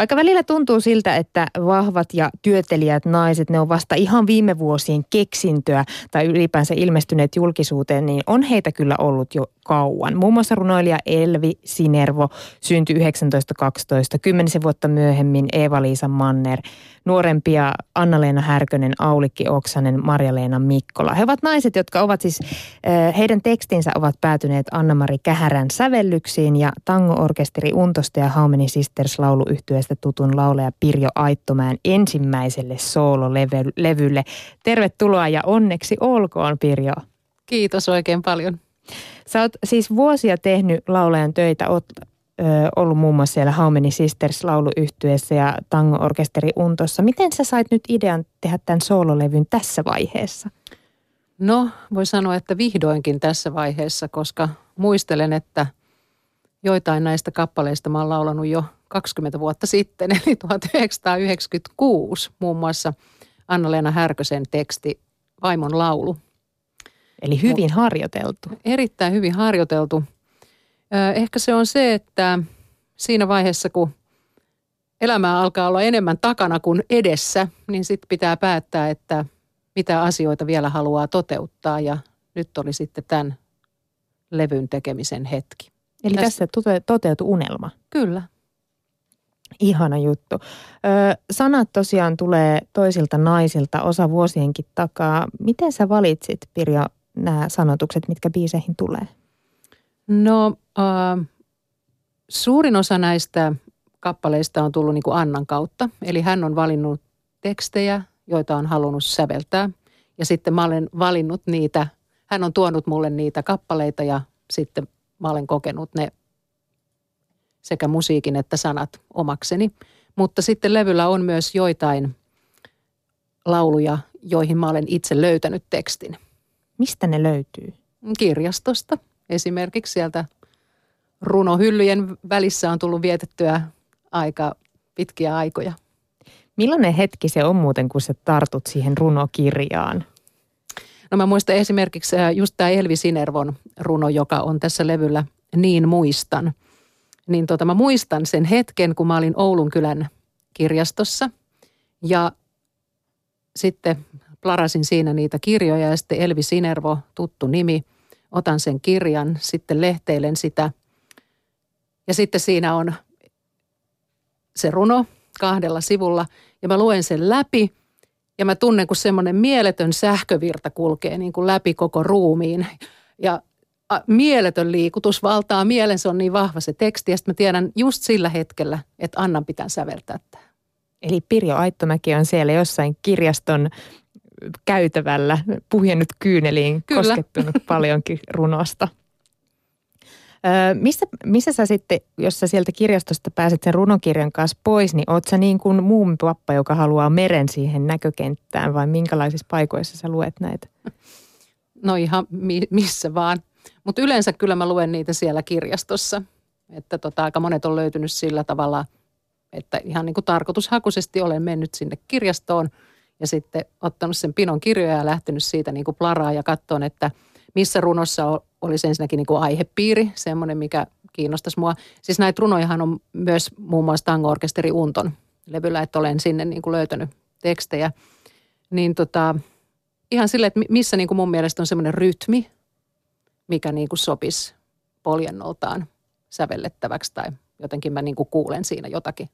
Aika välillä tuntuu siltä, että vahvat ja työtelijät naiset, ne on vasta ihan viime vuosien keksintöä tai ylipäänsä ilmestyneet julkisuuteen, niin on heitä kyllä ollut jo kauan. Muun muassa runoilija Elvi Sinervo syntyi 1912, 10 vuotta myöhemmin Eeva-Liisa Manner, nuorempia Anna-Leena Härkönen, Aulikki Oksanen, Marja-Leena Mikkola. He ovat naiset, jotka ovat siis, heidän tekstinsä ovat päätyneet Anna-Mari Kähärän sävellyksiin ja Tango-orkesteri Untosta ja How Many Sisters -lauluyhtyeestä tutun laulaja Pirjo Aittomäen ensimmäiselle soololevylle. Tervetuloa ja onneksi olkoon, Pirjo. Kiitos oikein paljon. Sä oot siis vuosia tehnyt laulajan töitä, oot ollut muun muassa siellä How Many Sisters -lauluyhtyeessä ja Tango-orkesteri Untossa. Miten sä sait nyt idean tehdä tämän soololevyn tässä vaiheessa? No, voi sanoa, että vihdoinkin tässä vaiheessa, koska muistelen, että joitain näistä kappaleista mä oon laulanut jo 20 vuotta sitten, eli 1996, muun muassa Anna-Leena Härkösen teksti Vaimon laulu. Eli hyvin harjoiteltu. Erittäin hyvin harjoiteltu. Ehkä se on se, että siinä vaiheessa, kun elämää alkaa olla enemmän takana kuin edessä, niin sitten pitää päättää, että mitä asioita vielä haluaa toteuttaa, ja nyt oli sitten tämän levyn tekemisen hetki. Eli tässä toteutui unelma. Kyllä. Ihana juttu. Sanat tosiaan tulee toisilta naisilta, osa vuosienkin takaa. Miten sä valitsit, Pirjo, nämä sanotukset, mitkä biiseihin tulee? No, suurin osa näistä kappaleista on tullut niin kuin Annan kautta. Eli hän on valinnut tekstejä, joita on halunnut säveltää. Ja sitten mä olen valinnut niitä, hän on tuonut mulle niitä kappaleita ja sitten mä olen kokenut ne sekä musiikin että sanat omakseni. Mutta sitten levyllä on myös joitain lauluja, joihin mä olen itse löytänyt tekstin. Mistä ne löytyy? Kirjastosta. Esimerkiksi sieltä runohyllyjen välissä on tullut vietettyä aika pitkiä aikoja. Millainen hetki se on muuten, kun sä tartut siihen runokirjaan? No mä muistan esimerkiksi just tämä Elvi Sinervon runo, joka on tässä levyllä, Niin muistan. Niin mä muistan sen hetken, kun mä olin Oulunkylän kirjastossa ja sitten plarasin siinä niitä kirjoja ja sitten Elvi Sinervo, tuttu nimi, otan sen kirjan, sitten lehteilen sitä ja sitten siinä on se runo 2 sivulla ja mä luen sen läpi ja mä tunnen, kun semmoinen mieletön sähkövirta kulkee niin kuin läpi koko ruumiin ja mieletön liikutus valtaa mielen, se on niin vahva se teksti ja sitten mä tiedän just sillä hetkellä, että Annan pitää säveltää tämä. Eli Pirjo Aittomäki on siellä jossain kirjaston käytävällä puhjennut kyyneliin, kyllä, koskettunut paljonkin runosta. Missä sä sitten, jos sä sieltä kirjastosta pääset sen runokirjan kanssa pois, niin oot sä niin kuin muumipappa, joka haluaa meren siihen näkökenttään, vai minkälaisissa paikoissa sä luet näitä? No ihan missä vaan. Mutta yleensä kyllä mä luen niitä siellä kirjastossa. Että aika monet on löytynyt sillä tavalla, että ihan niin kuin tarkoitushakuisesti olen mennyt sinne kirjastoon ja sitten ottanut sen pinon kirjoja ja lähtenyt siitä niin kuin plaraa ja katson, että missä runossa olisi ensinnäkin niin kuin aihepiiri, semmoinen mikä kiinnostaisi mua. Siis näitä runojahan on myös muun muassa Tango-orkesteri Unton levyllä, että olen sinne niin kuin löytänyt tekstejä. Niin ihan silleen, että missä niin kuin mun mielestä on semmoinen rytmi, mikä niin kuin sopisi poljennoltaan sävellettäväksi tai jotenkin mä niin kuin kuulen siinä jotakin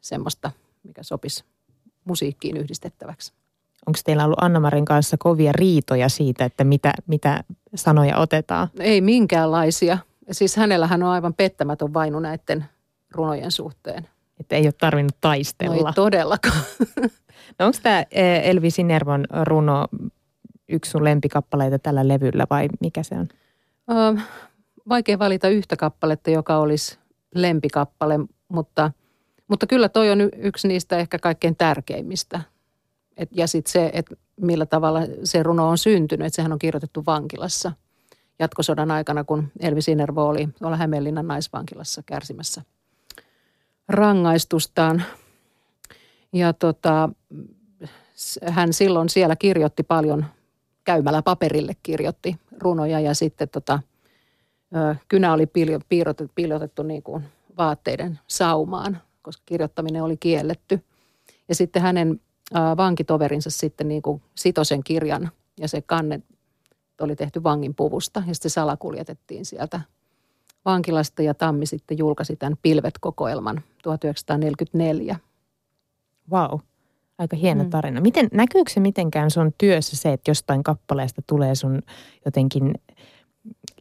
semmoista, mikä sopisi musiikkiin yhdistettäväksi. Onko teillä ollut Anna-Marin kanssa kovia riitoja siitä, että mitä sanoja otetaan? Ei minkäänlaisia. Siis hänellähän on aivan pettämätön vainu näiden runojen suhteen. Että ei ole tarvinnut taistella. No ei todellakaan. No onko tämä Elvi Sinervon runo yksi sun lempikappaleita tällä levyllä vai mikä se on? Vaikea valita yhtä kappaletta, joka olisi lempikappale, mutta kyllä toi on yksi niistä ehkä kaikkein tärkeimmistä. Ja sitten se, että millä tavalla se runo on syntynyt, että sehän on kirjoitettu vankilassa jatkosodan aikana, kun Elvi Sinervo oli tuolla Hämeenlinnan naisvankilassa kärsimässä rangaistustaan. Ja hän silloin siellä kirjoitti paljon, käymällä paperille kirjoitti runoja ja sitten kynä oli piilotettu niin kuin vaatteiden saumaan, koska kirjoittaminen oli kielletty. Ja sitten hänen vankitoverinsa sitten niin kuin sitoi sen kirjan ja se kanne oli tehty vangin puvusta ja sitten se salakuljetettiin sieltä vankilasta ja Tammi sitten julkaisi tämän Pilvet-kokoelman 1944. Vau, wow. Aika hieno tarina. Miten, näkyykö se mitenkään sun työssä se, että jostain kappaleesta tulee sun jotenkin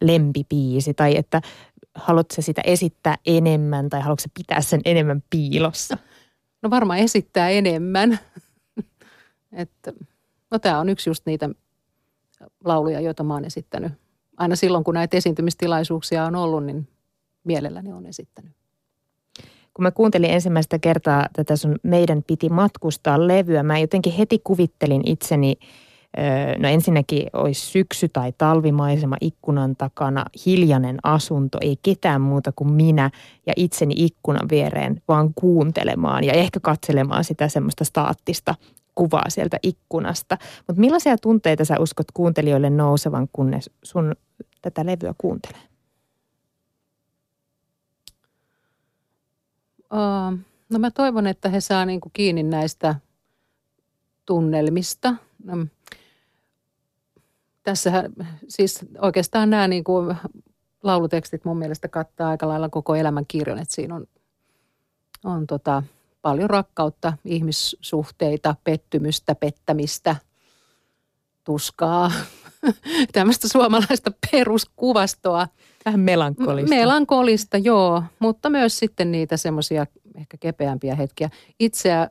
lempibiisi tai että haluatko sä sitä esittää enemmän tai haluatko sä pitää sen enemmän piilossa? No varmaan esittää enemmän. Että, no tämä on yksi just niitä lauluja, joita mä oon esittänyt. Aina silloin, kun näitä esiintymistilaisuuksia on ollut, niin mielelläni on esittänyt. Kun mä kuuntelin ensimmäistä kertaa tätä sun Meidän piti matkustaa -levyä, mä jotenkin heti kuvittelin itseni, no ensinnäkin olisi syksy- tai talvimaisema ikkunan takana, hiljainen asunto, ei ketään muuta kuin minä ja itseni ikkunan viereen vaan kuuntelemaan ja ehkä katselemaan sitä semmoista staattista kuvaa sieltä ikkunasta. Mutta millaisia tunteita sä uskot kuuntelijoille nousevan, kun ne sun tätä levyä kuuntelee? No mä toivon, että he saa niinku kiinni näistä tunnelmista. Tässähän siis oikeastaan nämä niinku laulutekstit mun mielestä kattaa aika lailla koko elämän kirjon, että siinä on paljon rakkautta, ihmissuhteita, pettymystä, pettämistä, tuskaa, tämmöistä suomalaista peruskuvastoa. Vähän melankolista. Melankolista, joo, mutta myös sitten niitä semmoisia ehkä kepeämpiä hetkiä. Itseä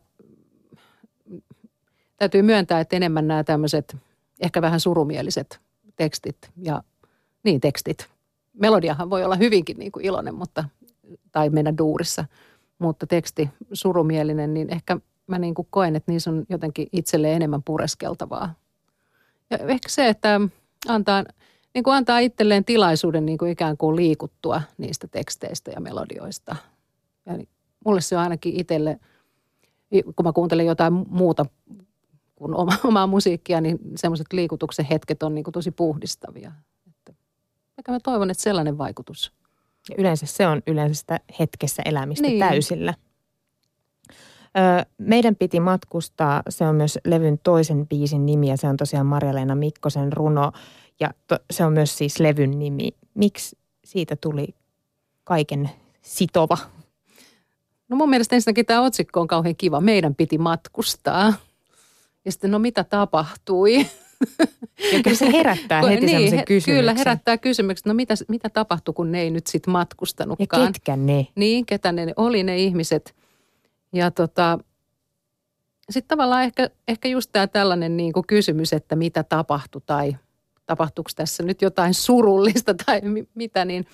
täytyy myöntää, että enemmän nämä tämmöiset ehkä vähän surumieliset tekstit ja niin tekstit. Melodiahan voi olla hyvinkin niin kuin iloinen, mutta, tai mennä duurissa, mutta teksti surumielinen, niin ehkä mä niin kuin koen, että niissä on jotenkin itselleen enemmän pureskeltavaa. Ja ehkä se, että antaa itselleen tilaisuuden niin kuin ikään kuin liikuttua niistä teksteistä ja melodioista. Ja niin, mulle se on ainakin itselle, kun mä kuuntelen jotain muuta kuin omaa musiikkia, niin semmoiset liikutuksen hetket on niin kuin tosi puhdistavia. Että mä toivon, että sellainen vaikutus. Ja yleensä se on sitä hetkessä elämistä niin. Täysillä. Meidän piti matkustaa, se on myös levyn toisen biisin nimi ja se on tosiaan Marja-Leena Mikkosen runo ja se on myös siis levyn nimi. Miksi siitä tuli kaiken sitova? No mun mielestä ensinnäkin tämä otsikko on kauhean kiva. Meidän piti matkustaa. Ja sitten no mitä tapahtui? Ja kyllä se herättää heti sellaisen kysymyksen. Kyllä herättää kysymyksen, no mitä tapahtui, kun ne ei nyt sitten matkustanutkaan. Ja ketkä ne? Niin, ketä ne oli ne ihmiset. Ja sitten tavallaan ehkä just tämä tällainen niin kuin kysymys, että mitä tapahtui tai tapahtuuko tässä nyt jotain surullista tai mitä, niin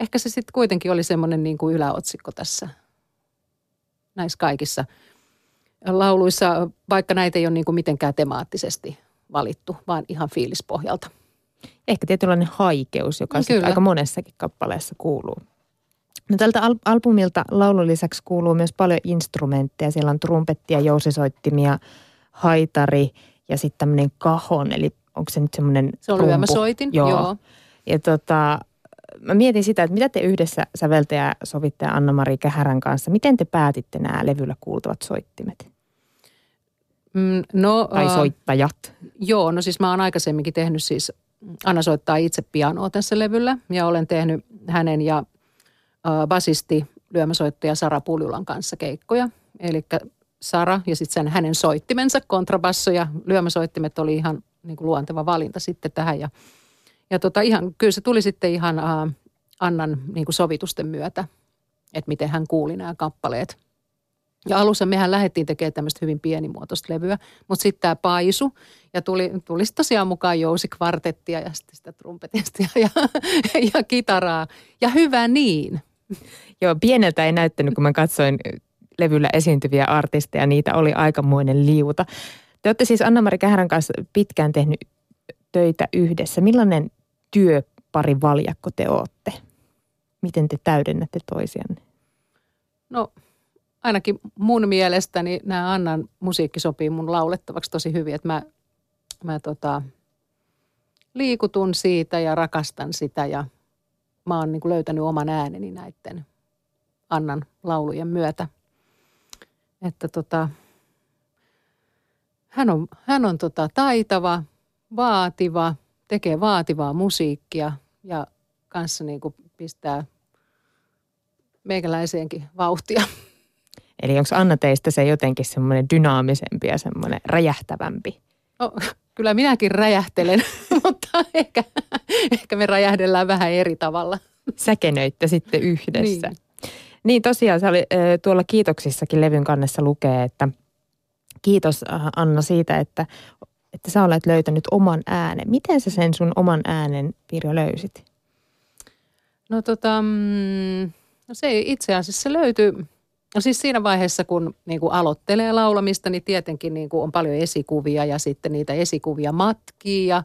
ehkä se sitten kuitenkin oli semmoinen niin kuin yläotsikko tässä näissä kaikissa lauluissa, vaikka näitä ei ole niin kuin mitenkään temaattisesti valittu, vaan ihan fiilispohjalta. Ehkä tietynlainen haikeus, joka sitten aika monessakin kappaleessa kuuluu. No tältä albumilta laulun lisäksi kuuluu myös paljon instrumentteja. Siellä on trumpettia, jousisoittimia, haitari ja sitten tämmöinen kahon. Eli onko se nyt semmoinen trumpu? Se on lyömäsoitin, joo. Ja mä mietin sitä, että mitä te yhdessä säveltäjä ja sovittaja Anna-Mari Kähärän kanssa, miten te päätitte nämä levyllä kuultavat soittimet? Tai soittajat. Joo, no siis mä oon aikaisemminkin tehnyt siis, Anna soittaa itse pianoa tässä levyllä ja olen tehnyt hänen ja basisti, lyömäsoittaja Sara Puljulan kanssa keikkoja. Eli Sara ja sitten hänen soittimensa, kontrabasso ja lyömäsoittimet oli ihan niin kuin luonteva valinta sitten tähän. Ja ihan, kyllä se tuli sitten ihan Annan niin kuin sovitusten myötä, että miten hän kuuli nämä kappaleet. Ja alussa mehän lähdettiin tekemään tämmöistä hyvin pienimuotoista levyä, mutta sitten tämä paisu ja tuli tosiaan mukaan jousikvartettia ja sitten sitä trumpetistia ja kitaraa. Ja hyvä niin. Joo, pieneltä ei näyttänyt, kun mä katsoin levyllä esiintyviä artisteja, niitä oli aikamoinen liuta. Te olette siis Anna-Mari Kähärän kanssa pitkään tehnyt töitä yhdessä. Millainen työparivaljakko te ootte? Miten te täydennätte toisianne? No ainakin mun mielestäni nämä Annan musiikki sopii mun laulettavaksi tosi hyvin, että mä liikutun siitä ja rakastan sitä ja mä oon niin kuin löytänyt oman ääneni näiden Annan laulujen myötä. Että hän on taitava, vaativa, tekee vaativaa musiikkia ja kanssa niin kuin pistää meikäläiseenkin vauhtia. Eli onko Anna teistä se jotenkin semmoinen dynaamisempi ja semmoinen räjähtävämpi? No, kyllä minäkin räjähtelen, mutta ehkä me räjähdellään vähän eri tavalla. Säkenöitte sitten yhdessä. Niin tosiaan se oli tuolla kiitoksissakin levyn kannessa lukee, että kiitos Anna siitä, että sä olet löytänyt oman äänen. Miten sä sen sun oman äänen, Pirjo, löysit? No no se itse asiassa se löytyi, no siis siinä vaiheessa kun niin kuin aloittelee laulamista, niin tietenkin niin kuin on paljon esikuvia ja sitten niitä esikuvia matkii ja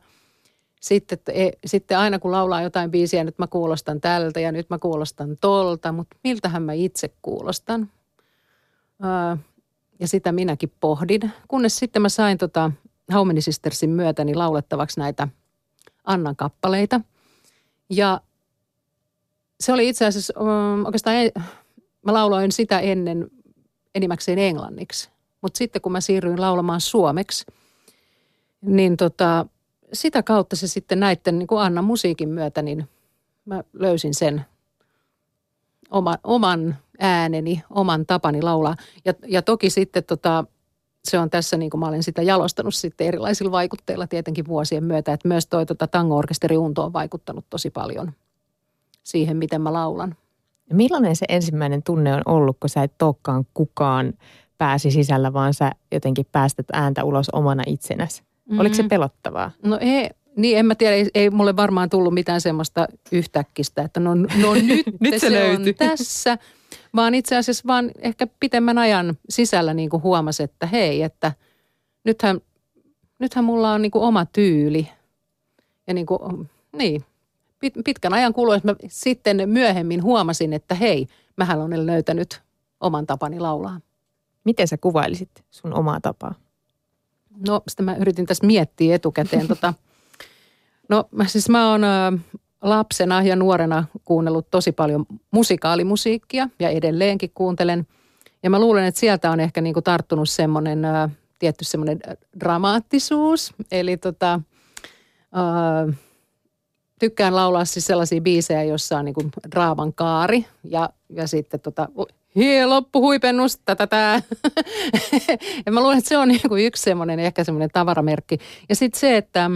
sitten aina kun laulaa jotain biisiä, nyt mä kuulostan tältä ja nyt mä kuulostan tolta, mutta miltähän mä itse kuulostan? Ja sitä minäkin pohdin, kunnes sitten mä sain How Many Sistersin myötä niin laulettavaksi näitä Annan kappaleita. Ja se oli itse asiassa, oikeastaan mä lauloin sitä ennen enimmäkseen englanniksi, mutta sitten kun mä siirryin laulamaan suomeksi, niin sitä kautta se sitten näiden niin kuin Annan musiikin myötä, niin mä löysin sen oman ääneni, oman tapani laulaa. Ja toki sitten se on tässä, niin kuin mä olen sitä jalostanut sitten erilaisilla vaikutteilla tietenkin vuosien myötä, että myös toi Tango-orkesteri Unto on vaikuttanut tosi paljon siihen, miten mä laulan. Millainen se ensimmäinen tunne on ollut, kun sä et olekaan kukaan pääsi sisällä, vaan sä jotenkin päästät ääntä ulos omana itsenäsi? Oliko se pelottavaa? No ei, niin en mä tiedä, ei mulle varmaan tullut mitään semmoista yhtäkkistä, että no nyt se löytyi. On tässä. Vaan itse asiassa vaan ehkä pitemmän ajan sisällä niin kuin huomasi, että hei, että nythän mulla on niin kuin oma tyyli. Ja niin kuin, niin, pitkän ajan kuluessa mä sitten myöhemmin huomasin, että hei, mähän olen löytänyt oman tapani laulaa. Miten sä kuvailisit sun omaa tapaa? No, sitä mä yritin tässä miettiä etukäteen. No, siis mä oon lapsena ja nuorena kuunnellut tosi paljon musikaalimusiikkia ja edelleenkin kuuntelen. Ja mä luulen, että sieltä on ehkä niinku tarttunut semmoinen tietty semmoinen dramaattisuus. Eli tykkään laulaa siis sellaisia biisejä, joissa on niinku draaman kaari ja sitten loppuhuipennus, tätä. Ja mä luulen, että se on niinku yksi semmoinen, ehkä semmoinen tavaramerkki. Ja sitten se, että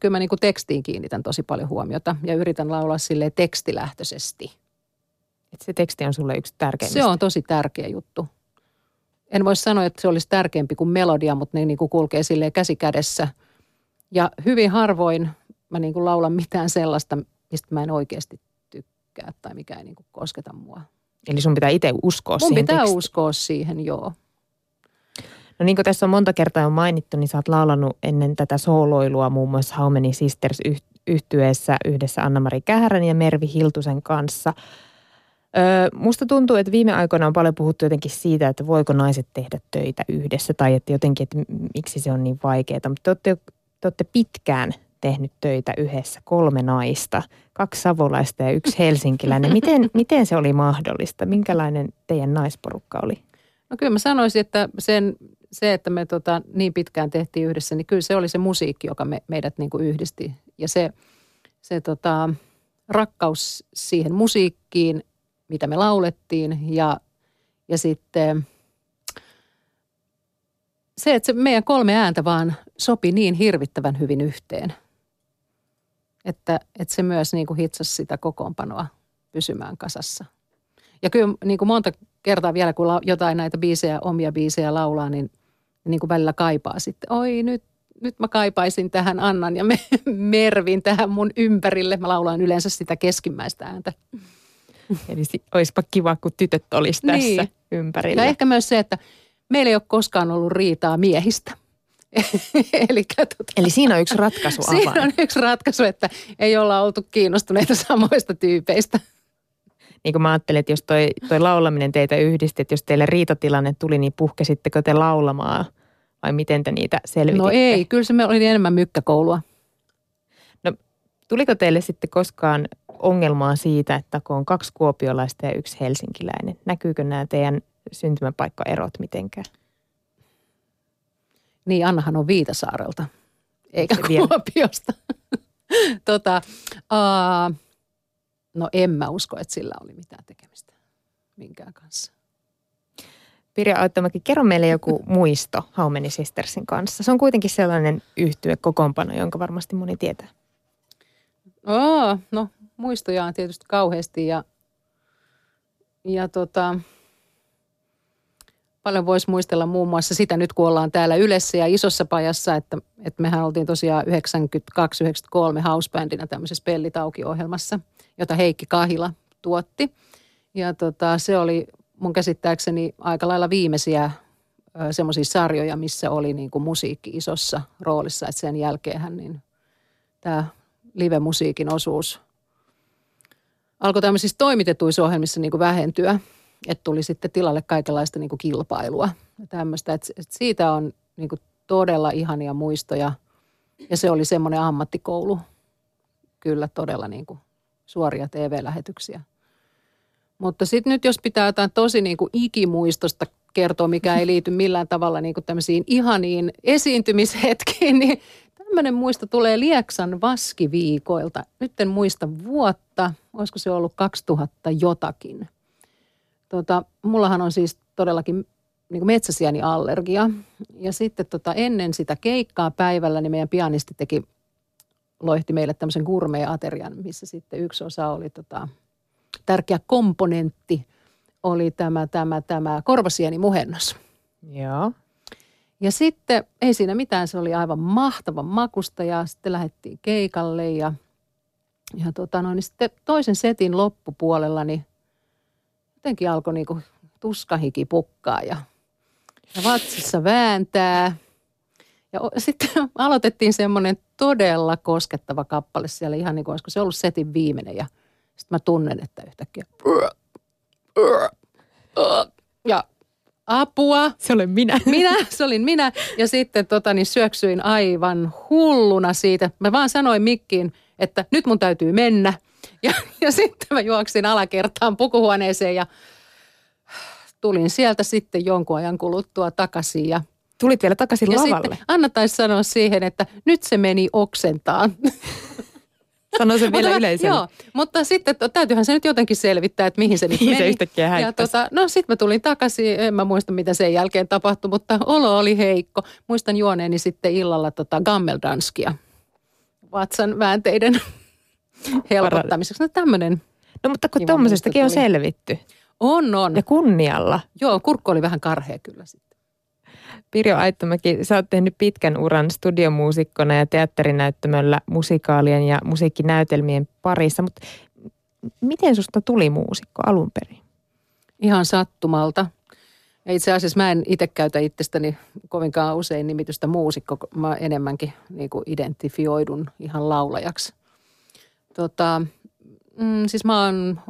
kyllä mä niinku tekstiin kiinnitän tosi paljon huomiota ja yritän laulaa silleen tekstilähtöisesti. Että se teksti on sulle yksi tärkeimmistä. Se on tosi tärkeä juttu. En voi sanoa, että se olisi tärkeämpi kuin melodia, mutta ne niinku kulkee silleen käsi kädessä. Ja hyvin harvoin mä niinku laulan mitään sellaista, mistä mä en oikeasti tykkää tai mikä ei niinku kosketa mua. Eli sun pitää itse uskoa siihen tekstiin. Mun pitää uskoa siihen, joo. No niin kuin tässä on monta kertaa jo mainittu, niin sä oot laulanut ennen tätä sooloilua muun muassa How Many Sisters -yhtyeessä yhdessä Anna-Mari Kähärän ja Mervi Hiltusen kanssa. Musta tuntuu, että viime aikoina on paljon puhuttu jotenkin siitä, että voiko naiset tehdä töitä yhdessä tai että jotenkin, että miksi se on niin vaikeaa. Mutta te olette pitkään tehnyt töitä yhdessä, 3 naista, 2 savolaista ja 1 helsinkiläinen. Miten se oli mahdollista? Minkälainen teidän naisporukka oli? No kyllä mä sanoisin, että se, että me niin pitkään tehtiin yhdessä, niin kyllä se oli se musiikki, joka meidät niin kuin yhdisti. Ja se rakkaus siihen musiikkiin, mitä me laulettiin ja sitten se, että se meidän 3 ääntä vaan sopi niin hirvittävän hyvin yhteen. Että se myös niin kuin hitsasi sitä kokoonpanoa pysymään kasassa. Ja kyllä niin kuin monta kertaa vielä, kun jotain näitä biisejä, omia biisejä laulaa, niin kuin välillä kaipaa sitten. Oi, nyt mä kaipaisin tähän Annan ja Mervin tähän mun ympärille. Mä laulaan yleensä sitä keskimmäistä ääntä. Eli olisipa kiva, kun tytöt olisi tässä ympärillä. Ja ehkä myös se, että meillä ei ole koskaan ollut riitaa miehistä. Eli siinä on yksi ratkaisu avain. Siinä on yksi ratkaisu, että ei olla oltu kiinnostuneita samoista tyypeistä. Niin kuin mä ajattelin, että jos toi laulaminen teitä yhdisti, että jos teille riitatilanne tuli, niin puhkesitteko te laulamaan vai miten te niitä selvititte? No ei, kyllä se oli enemmän mykkäkoulua. No Tuliko teille sitten koskaan ongelmaa siitä, että kun on 2 kuopiolaista ja 1 helsinkiläinen, näkyykö nämä teidän syntymäpaikkaerot mitenkään? Niin, Annahan on Viitasaarelta, eikä Kuopiosta. No en mä usko, että sillä oli mitään tekemistä minkään kanssa. Pirjo Aittomäki, kerro meille joku muisto How Many Sistersin kanssa. Se on kuitenkin sellainen yhtye kokoonpano, jonka varmasti moni tietää. No muistoja on tietysti kauheasti ja paljon voisi muistella muun muassa sitä nyt, kun ollaan täällä Ylessä ja isossa pajassa, että mehän oltiin tosiaan 92-93 housebandina tämmöisessä Pelli-tauki-ohjelmassa, jota Heikki Kahila tuotti. Ja se oli mun käsittääkseni aika lailla viimeisiä semmoisia sarjoja, missä oli niin kuin musiikki isossa roolissa, että sen jälkeenhän niin tämä live-musiikin osuus alkoi tämmöisissä toimitetuissa ohjelmissa niin kuin vähentyä. Että tuli sitten tilalle kaikenlaista niin kuin kilpailua ja tämmöistä. Et siitä on niin kuin todella ihania muistoja. Ja se oli semmoinen ammattikoulu. Kyllä todella niin kuin suoria TV-lähetyksiä. Mutta sitten nyt jos pitää jotain tosi niin kuin ikimuistosta kertoa, mikä ei liity millään tavalla niin kuin tämmöisiin ihaniin esiintymishetkiin, niin tämmöinen muisto tulee Lieksan Vaskiviikoilta. Nyt en muista vuotta, olisiko se ollut 2000 jotakin. Mullahan on siis todellakin niin kuin metsäsieniallergia. Ja sitten ennen sitä keikkaa päivällä, niin meidän pianisti loihti meille tämmöisen gourmet-aterian, missä sitten yksi osa oli tärkeä komponentti, oli tämä korvasienimuhennos. Joo. Ja sitten ei siinä mitään, se oli aivan mahtavan makusta ja sitten lähdettiin keikalle ja sitten toisen setin loppupuolella, niin jotenkin alkoi niinku tuskahiki pukkaa ja vatsassa vääntää. Ja sitten aloitettiin semmoinen todella koskettava kappale siellä ihan niin kuin olisiko se ollut setin viimeinen. Ja sitten mä tunnen, että yhtäkkiä ja apua. Se olen minä. Se olin minä. Ja sitten syöksyin aivan hulluna siitä. Mä vaan sanoin mikkiin, että nyt mun täytyy mennä. Ja sitten mä juoksin alakertaan pukuhuoneeseen ja tulin sieltä sitten jonkun ajan kuluttua takaisin. Ja tulit vielä takaisin ja lavalle? Sitten Anna taisi sanoa siihen, että nyt se meni oksentaan. Sano sen vielä yleisölle. Joo, mutta sitten täytyyhän se nyt jotenkin selvittää, että mihin se nyt meni. Se yhtäkkiä häippäsi. No sitten mä tulin takaisin, en mä muista mitä sen jälkeen tapahtui, mutta olo oli heikko. Muistan juoneeni sitten illalla gammeldanskia vatsan väänteiden helpottamiseksi. No tämmöinen. No mutta kun tuommoisestakin on selvitty. On. Ja kunnialla. Joo, kurkku oli vähän karhea kyllä sitten. Pirjo Aittomäki, sä oot tehnyt pitkän uran studiomuusikkona ja teatterinäyttämöllä musikaalien ja musiikkinäytelmien parissa, mutta miten susta tuli muusikko alun perin? Ihan sattumalta. Ja itse asiassa mä en itse käytä itsestäni kovinkaan usein nimitystä muusikko, mä enemmänkin niin kuin identifioidun ihan laulajaksi. Siis mä oon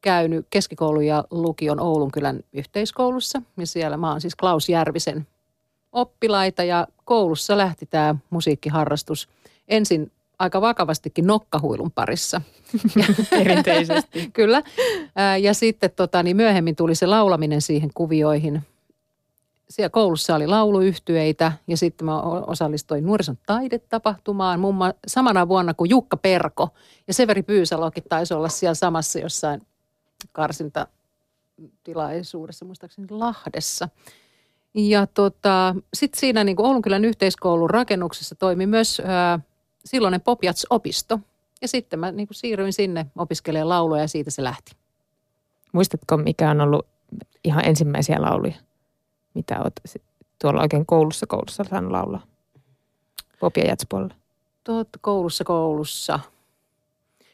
käynyt keskikoulun ja lukion Oulunkylän yhteiskoulussa ja siellä mä oon siis Klaus Järvisen oppilaita ja koulussa lähti tää musiikkiharrastus ensin aika vakavastikin nokkahuilun parissa. Perinteisesti. Kyllä. Ja sitten myöhemmin tuli se laulaminen siihen kuvioihin. Siellä koulussa oli lauluyhtyeitä ja sitten mä osallistuin nuorison taidetapahtumaan samana vuonna kuin Jukka Perko. Ja Severi Pyysalokin taisi olla siellä samassa jossain karsintatilaisuudessa, muistaakseni Lahdessa. Ja sitten siinä niin kuin Oulunkylän yhteiskoulun rakennuksessa toimi myös silloinen Popjats-opisto. Ja sitten mä niin kuin siirryin sinne opiskelemaan laulua ja siitä se lähti. Muistatko, mikä on ollut ihan ensimmäisiä lauluja? Mitä oot tuolla oikein koulussa saanut laulaa? Pop- ja jazz-puolella. Koulussa.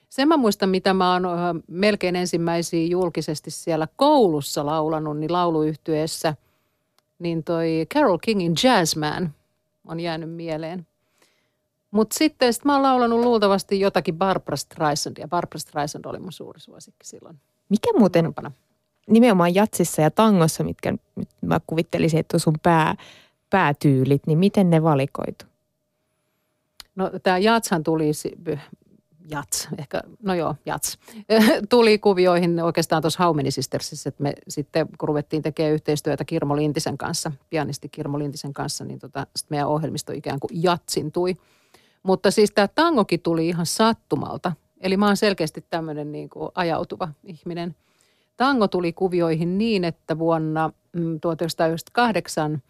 Sen mä muistan, mitä mä oon melkein ensimmäisiä julkisesti siellä koulussa laulanut, niin lauluyhtyeessä, niin toi Carole Kingin Jazzman on jäänyt mieleen. Mutta sitten mä oon laulanut luultavasti jotakin Barbra Streisandia. Barbra Streisand oli mun suuri suosikki silloin. Mikä muuten... Murpana. Nimenomaan jatsissa ja tangossa, mitkä mä kuvittelisin, että on sun päätyylit, niin miten ne valikoitu? No tämä jatsan tuli, jats tuli kuvioihin oikeastaan tuossa How Many Sistersissä, että me sitten kun ruvettiin tekemään yhteistyötä Kirmolintisen kanssa, pianisti Kirmolintisen kanssa, niin sitten meidän ohjelmisto ikään kuin jatsintui. Mutta siis tämä tangokin tuli ihan sattumalta. Eli mä oon selkeästi tämmöinen niin kuin ajautuva ihminen. Tango tuli kuvioihin niin, että vuonna 1998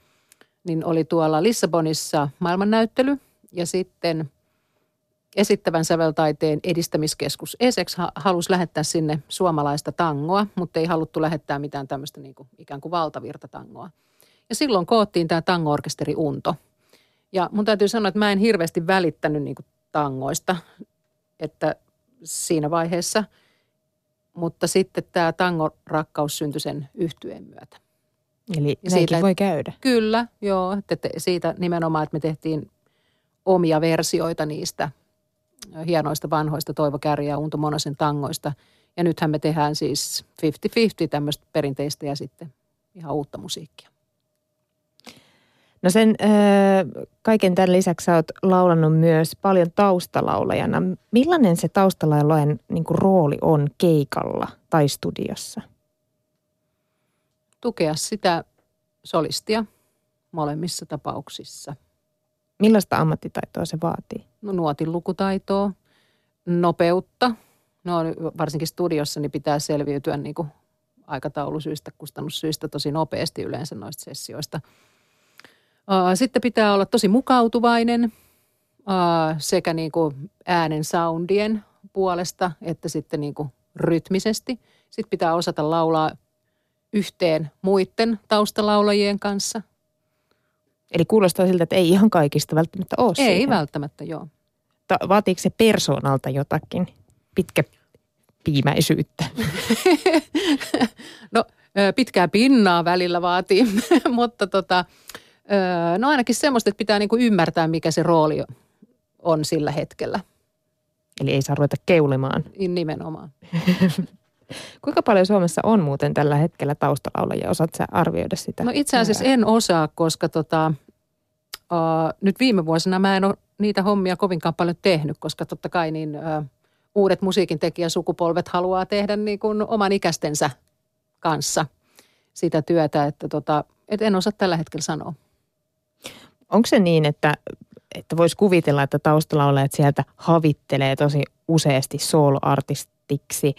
niin oli tuolla Lissabonissa maailmannäyttely ja sitten esittävän säveltaiteen edistämiskeskus ESEX halusi lähettää sinne suomalaista tangoa, mutta ei haluttu lähettää mitään tämmöistä niin kuin, ikään kuin valtavirtatangoa. Ja silloin koottiin tämä Tango-orkesteri Unto. Ja mun täytyy sanoa, että mä en hirveästi välittänyt niin kuin tangoista, että siinä vaiheessa, mutta sitten tämä tangorakkaus syntyi sen yhtyeen myötä. Eli siitä voi käydä. Kyllä, joo. Että siitä nimenomaan, että me tehtiin omia versioita niistä hienoista vanhoista Toivo Kärki ja Unto Monosen tangoista. Ja nythän me tehdään siis 50-50 tämmöistä perinteistä ja sitten ihan uutta musiikkia. No sen kaiken tämän lisäksi sä oot laulanut myös paljon taustalaulajana. Millainen se taustalaulajan niin kuin rooli on keikalla tai studiossa? Tukea sitä solistia molemmissa tapauksissa. Millaista ammattitaitoa se vaatii? No nuotinlukutaitoa, nopeutta. No varsinkin studiossa niin pitää selviytyä niin kuin aikataulusyistä, kustannussyistä tosi nopeasti yleensä noista sessioista. Sitten pitää olla tosi mukautuvainen sekä niin kuin äänen soundien puolesta että sitten niin kuin rytmisesti. Sitten pitää osata laulaa yhteen muiden taustalaulajien kanssa. Eli kuulostaa siltä, että ei ihan kaikista välttämättä ole. Ei siihen. Välttämättä, joo. Vaatiiko se persoonalta jotakin pitkäpiimäisyyttä? No pitkää pinnaa välillä vaatii, mutta no ainakin semmoista, että pitää niinku ymmärtää, mikä se rooli on sillä hetkellä. Eli ei saa ruveta keulimaan. Nimenomaan. Kuinka paljon Suomessa on muuten tällä hetkellä taustalaulajia? Osaatko sä arvioida sitä? No itse asiassa en osaa, koska nyt viime vuosina mä en ole niitä hommia kovinkaan paljon tehnyt, koska totta kai niin uudet musiikintekijäsukupolvet haluaa tehdä niin kuin oman ikäistensä kanssa sitä työtä, että et en osaa tällä hetkellä sanoa. Onko se niin, että voisi kuvitella, että taustalaulajat sieltä havittelee tosi useasti soul-artistiksi,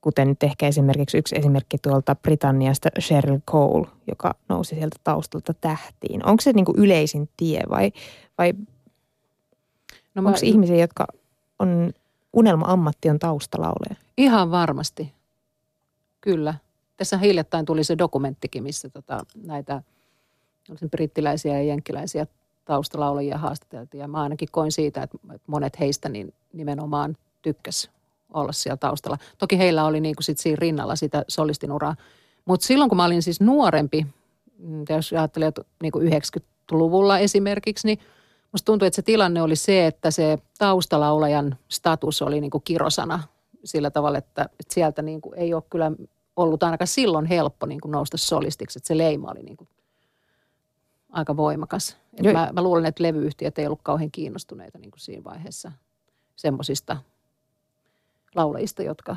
kuten nyt ehkä esimerkiksi yksi esimerkki tuolta Britanniasta Cheryl Cole, joka nousi sieltä taustalta tähtiin. Onko se niin kuin yleisin tie vai no onko ihmisiä, jotka on unelma-ammatti on taustalaulaja? Ihan varmasti, kyllä. Tässä hiljattain tuli se dokumenttikin, missä näitä brittiläisiä ja jenkkiläisiä taustalaulajia haastateltiin. Ja mä ainakin koin siitä, että monet heistä niin nimenomaan tykkäs olla siellä taustalla. Toki heillä oli niin kuin sit siinä rinnalla sitä solistin uraa. Mutta silloin, kun mä olin siis nuorempi, jos ajattelin, että niin kuin 90-luvulla esimerkiksi, niin musta tuntui, että se tilanne oli se, että se taustalaulajan status oli niin kuin kirosana sillä tavalla, että sieltä niin kuin ei ole kyllä ollut ainakaan silloin helppo niin kuin nousta solistiksi, että se leima oli niin kuin aika voimakas. Että mä luulen, että levyyhtiöt ei ollut kauhean kiinnostuneita niin kuin siinä vaiheessa semmoisista laulajista, jotka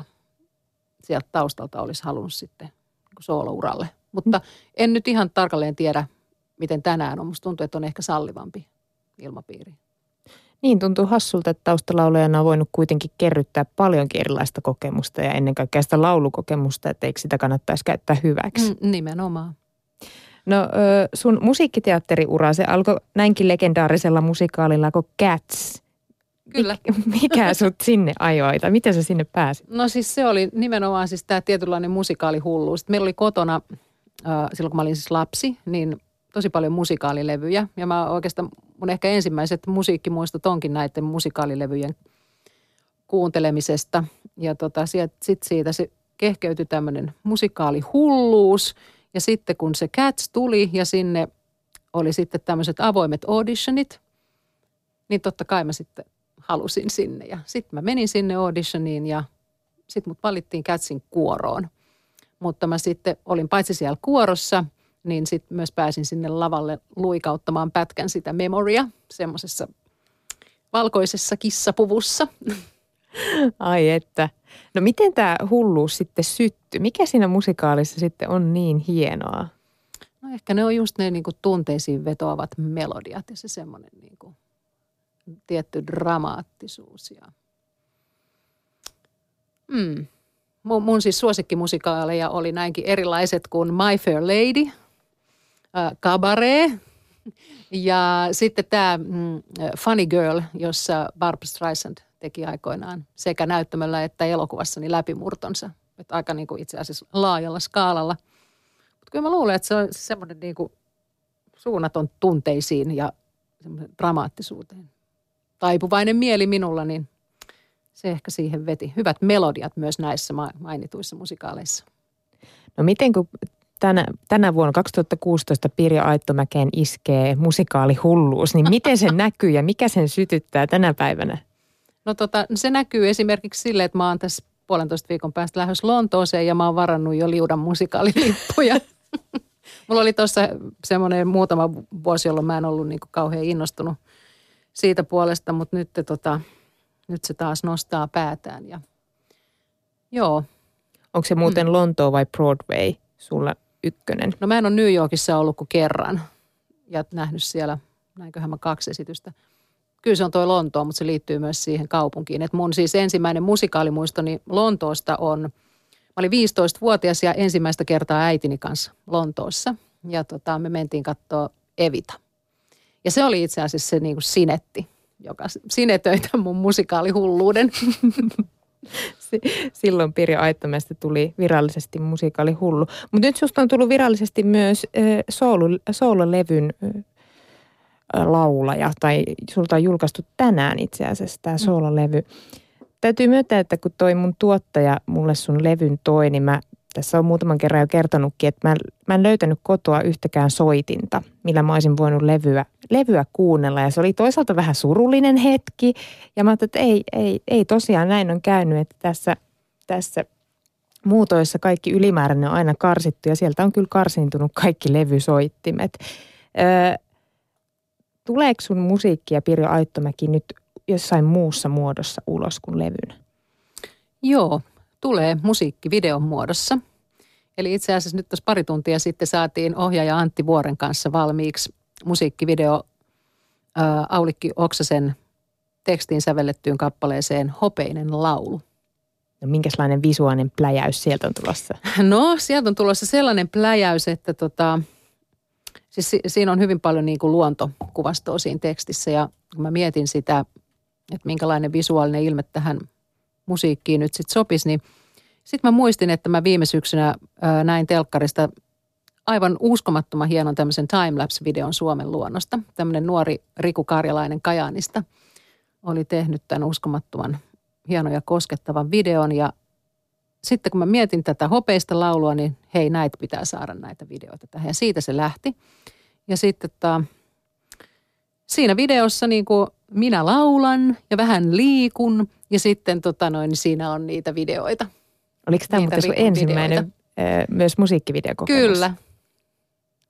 sieltä taustalta olisi halunnut sitten niin kuin soolouralle. Mutta en nyt ihan tarkalleen tiedä, miten tänään on. Musta tuntuu, että on ehkä sallivampi ilmapiiri. Niin, tuntuu hassulta, että taustalaulajana on voinut kuitenkin kerryttää paljonkin erilaista kokemusta ja ennen kaikkea sitä laulukokemusta, että eikö sitä kannattaisi käyttää hyväksi. Nimenomaan. No sun musiikkiteatteriura, se alkoi näinkin legendaarisella musikaalilla kuin Cats. Kyllä. Mikä sut sinne ajoi tai miten sä sinne pääsit? No siis se oli nimenomaan siis tämä tietynlainen musikaalihullu. Sitten meillä oli kotona, silloin kun mä olin siis lapsi, niin tosi paljon musikaalilevyjä ja mä oikeastaan mun ehkä ensimmäiset musiikkimuistot onkin näiden musikaalilevyjen kuuntelemisesta. Ja sitten siitä se kehkeytyi tämmöinen musikaalihulluus. Ja sitten kun se Cats tuli ja sinne oli sitten tämmöiset avoimet auditionit, niin totta kai mä sitten halusin sinne. Ja sitten mä menin sinne auditioniin ja sitten mut valittiin Catsin kuoroon. Mutta mä sitten olin paitsi siellä kuorossa, niin sitten myös pääsin sinne lavalle luikauttamaan pätkän sitä memoria semmoisessa valkoisessa kissapuvussa. Ai että. No miten tämä hulluus sitten syttyi? Mikä siinä musikaalissa sitten on niin hienoa? No ehkä ne on just ne niin kuin tunteisiin vetoavat melodiat ja se semmoinen niin kuin tietty dramaattisuus. Ja Mun siis suosikkimusikaaleja oli näinkin erilaiset kuin My Fair Lady, Cabaret ja sitten tämä Funny Girl, jossa Barbra Streisand teki aikoinaan sekä näyttämöllä että elokuvassa niin läpimurtonsa. Että aika niin kuin itse asiassa laajalla skaalalla. Mutta kyllä mä luulen, että se on semmoinen niin kuin suunnaton tunteisiin ja dramaattisuuteen. Taipuvainen mieli minulla, niin se ehkä siihen veti. Hyvät melodiat myös näissä mainituissa musikaaleissa. No miten kun tänä vuonna 2016 Pirjo Aittomäkeen iskee musikaalihulluus, niin miten se näkyy ja mikä sen sytyttää tänä päivänä? No se näkyy esimerkiksi silleen, että mä oon tässä 1,5 viikon päästä lähdössä Lontooseen ja mä oon varannut jo liudan musikaalilippuja. Mulla oli tuossa semmoinen muutama vuosi, jolloin mä en ollut niin kuin kauhean innostunut siitä puolesta, mutta nyt se taas nostaa päätään. Ja joo. Onko se muuten Lontoa vai Broadway sulla ykkönen? No mä en ole New Yorkissa ollut kuin kerran ja nähnyt siellä, näinköhän mä 2 esitystä. Kyllä se on toi Lontoa, mutta se liittyy myös siihen kaupunkiin. Et mun siis ensimmäinen musikaalimuistoni Lontoosta on, mä olin 15-vuotias ja ensimmäistä kertaa äitini kanssa Lontoossa. Ja me mentiin katsoa Evita. Ja se oli itse asiassa se niin kuin sinetti, joka sinetöi tämän mun musikaalihulluuden. Silloin Pirjo Aittomäestä tuli virallisesti musikaalihullu. Mutta nyt susta on tullut virallisesti myös soololevyn laulaja, tai sulta on julkaistu tänään itse asiassa tämä soololevy. Täytyy myöntää, että kun toi mun tuottaja mulle sun levyn toi, niin mä tässä on muutaman kerran jo kertonutkin, että mä en löytänyt kotoa yhtäkään soitinta, millä mä olisin voinut levyä kuunnella. Ja se oli toisaalta vähän surullinen hetki. Ja mä ajattelin, että ei tosiaan näin on käynyt, että tässä muutoissa kaikki ylimääräinen on aina karsittu. Ja sieltä on kyllä karsiintunut kaikki levysoittimet. Tuleeko sun musiikkia, Pirjo Aittomäki, nyt jossain muussa muodossa ulos kuin levynä? Joo, tulee musiikkivideon muodossa. Eli itse asiassa nyt tässä 2 tuntia sitten saatiin ohjaaja Antti Vuoren kanssa valmiiksi musiikkivideo Aulikki Oksasen tekstiin sävellettyyn kappaleeseen Hopeinen laulu. No minkälainen visuaalinen pläjäys sieltä on tulossa? No sieltä on tulossa sellainen pläjäys, että siis siinä on hyvin paljon niin kuin luontokuvastoa siinä tekstissä ja kun mä mietin sitä, että minkälainen visuaalinen ilme tähän musiikkiin nyt sitten sopisi, niin sitten mä muistin, että mä viime syksynä näin telkkarista aivan uskomattoman hienon tämmöisen timelapse-videon Suomen luonnosta. Tämmöinen nuori Riku Karjalainen Kajaanista oli tehnyt tämän uskomattoman hienon ja koskettavan videon ja sitten kun mä mietin tätä hopeista laulua, niin hei, näitä pitää saada näitä videoita tähän. Ja siitä se lähti. Ja sitten siinä videossa niin kuin minä laulan ja vähän liikun ja sitten niin siinä on niitä videoita. Oliko tämä muuten sun ensimmäinen myös musiikkivideokokemus? Kyllä.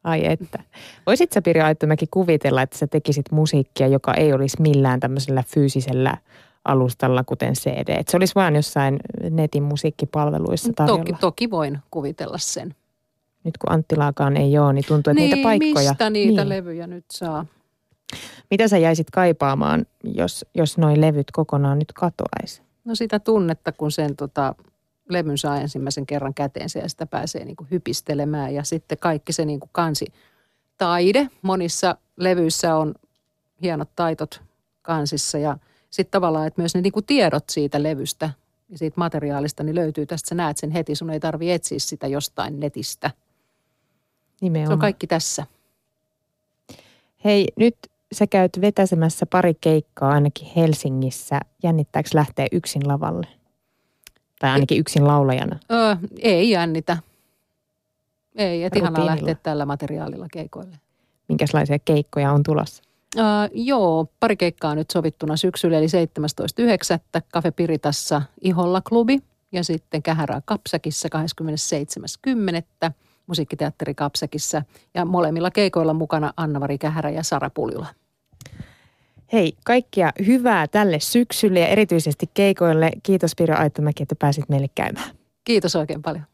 Ai että. Voisitko sä, Pirjo Aittomäki, kuvitella, että sä tekisit musiikkia, joka ei olisi millään tämmöisellä fyysisellä alustalla, kuten CD. Et se olisi vain jossain netin musiikkipalveluissa tarjolla. Toki voin kuvitella sen. Nyt kun Antti Laakaan ei ole, niin tuntuu, että niitä paikkoja. Mistä niitä levyjä nyt saa? Mitä sä jäisit kaipaamaan, jos noi levyt kokonaan nyt katoaisi? No sitä tunnetta, kun sen levyn saa ensimmäisen kerran käteensä ja sitä pääsee niinku hypistelemään. Ja sitten kaikki se niinku kansitaide. Monissa levyissä on hienot taitot kansissa ja sitten tavallaan, että myös ne niinku tiedot siitä levystä ja siitä materiaalista, niin löytyy tästä. Sä näet sen heti, sun ei tarvitse etsiä sitä jostain netistä. Nimenomaan. Se on kaikki tässä. Hei, nyt sä käyt vetäsemässä 2 keikkaa ainakin Helsingissä. Jännittääkö lähteä yksin lavalle? Tai ainakin yksin laulajana? Ei jännitä. Ei, et ihanaa lähteä tällä materiaalilla keikoille. Minkälaisia keikkoja on tulossa? Joo, 2 keikkaa nyt sovittuna syksyllä, eli 17.9. Cafe Piritassa Iholla klubi ja sitten Kähärää Kapsäkissä 27.10. Musiikkiteatteri Kapsäkissä ja molemmilla keikoilla mukana Anna-Mari Kähärä ja Sara Puljula. Hei, kaikkia hyvää tälle syksylle ja erityisesti keikoille. Kiitos Pirjo Aittomäki, että pääsit meille käymään. Kiitos oikein paljon.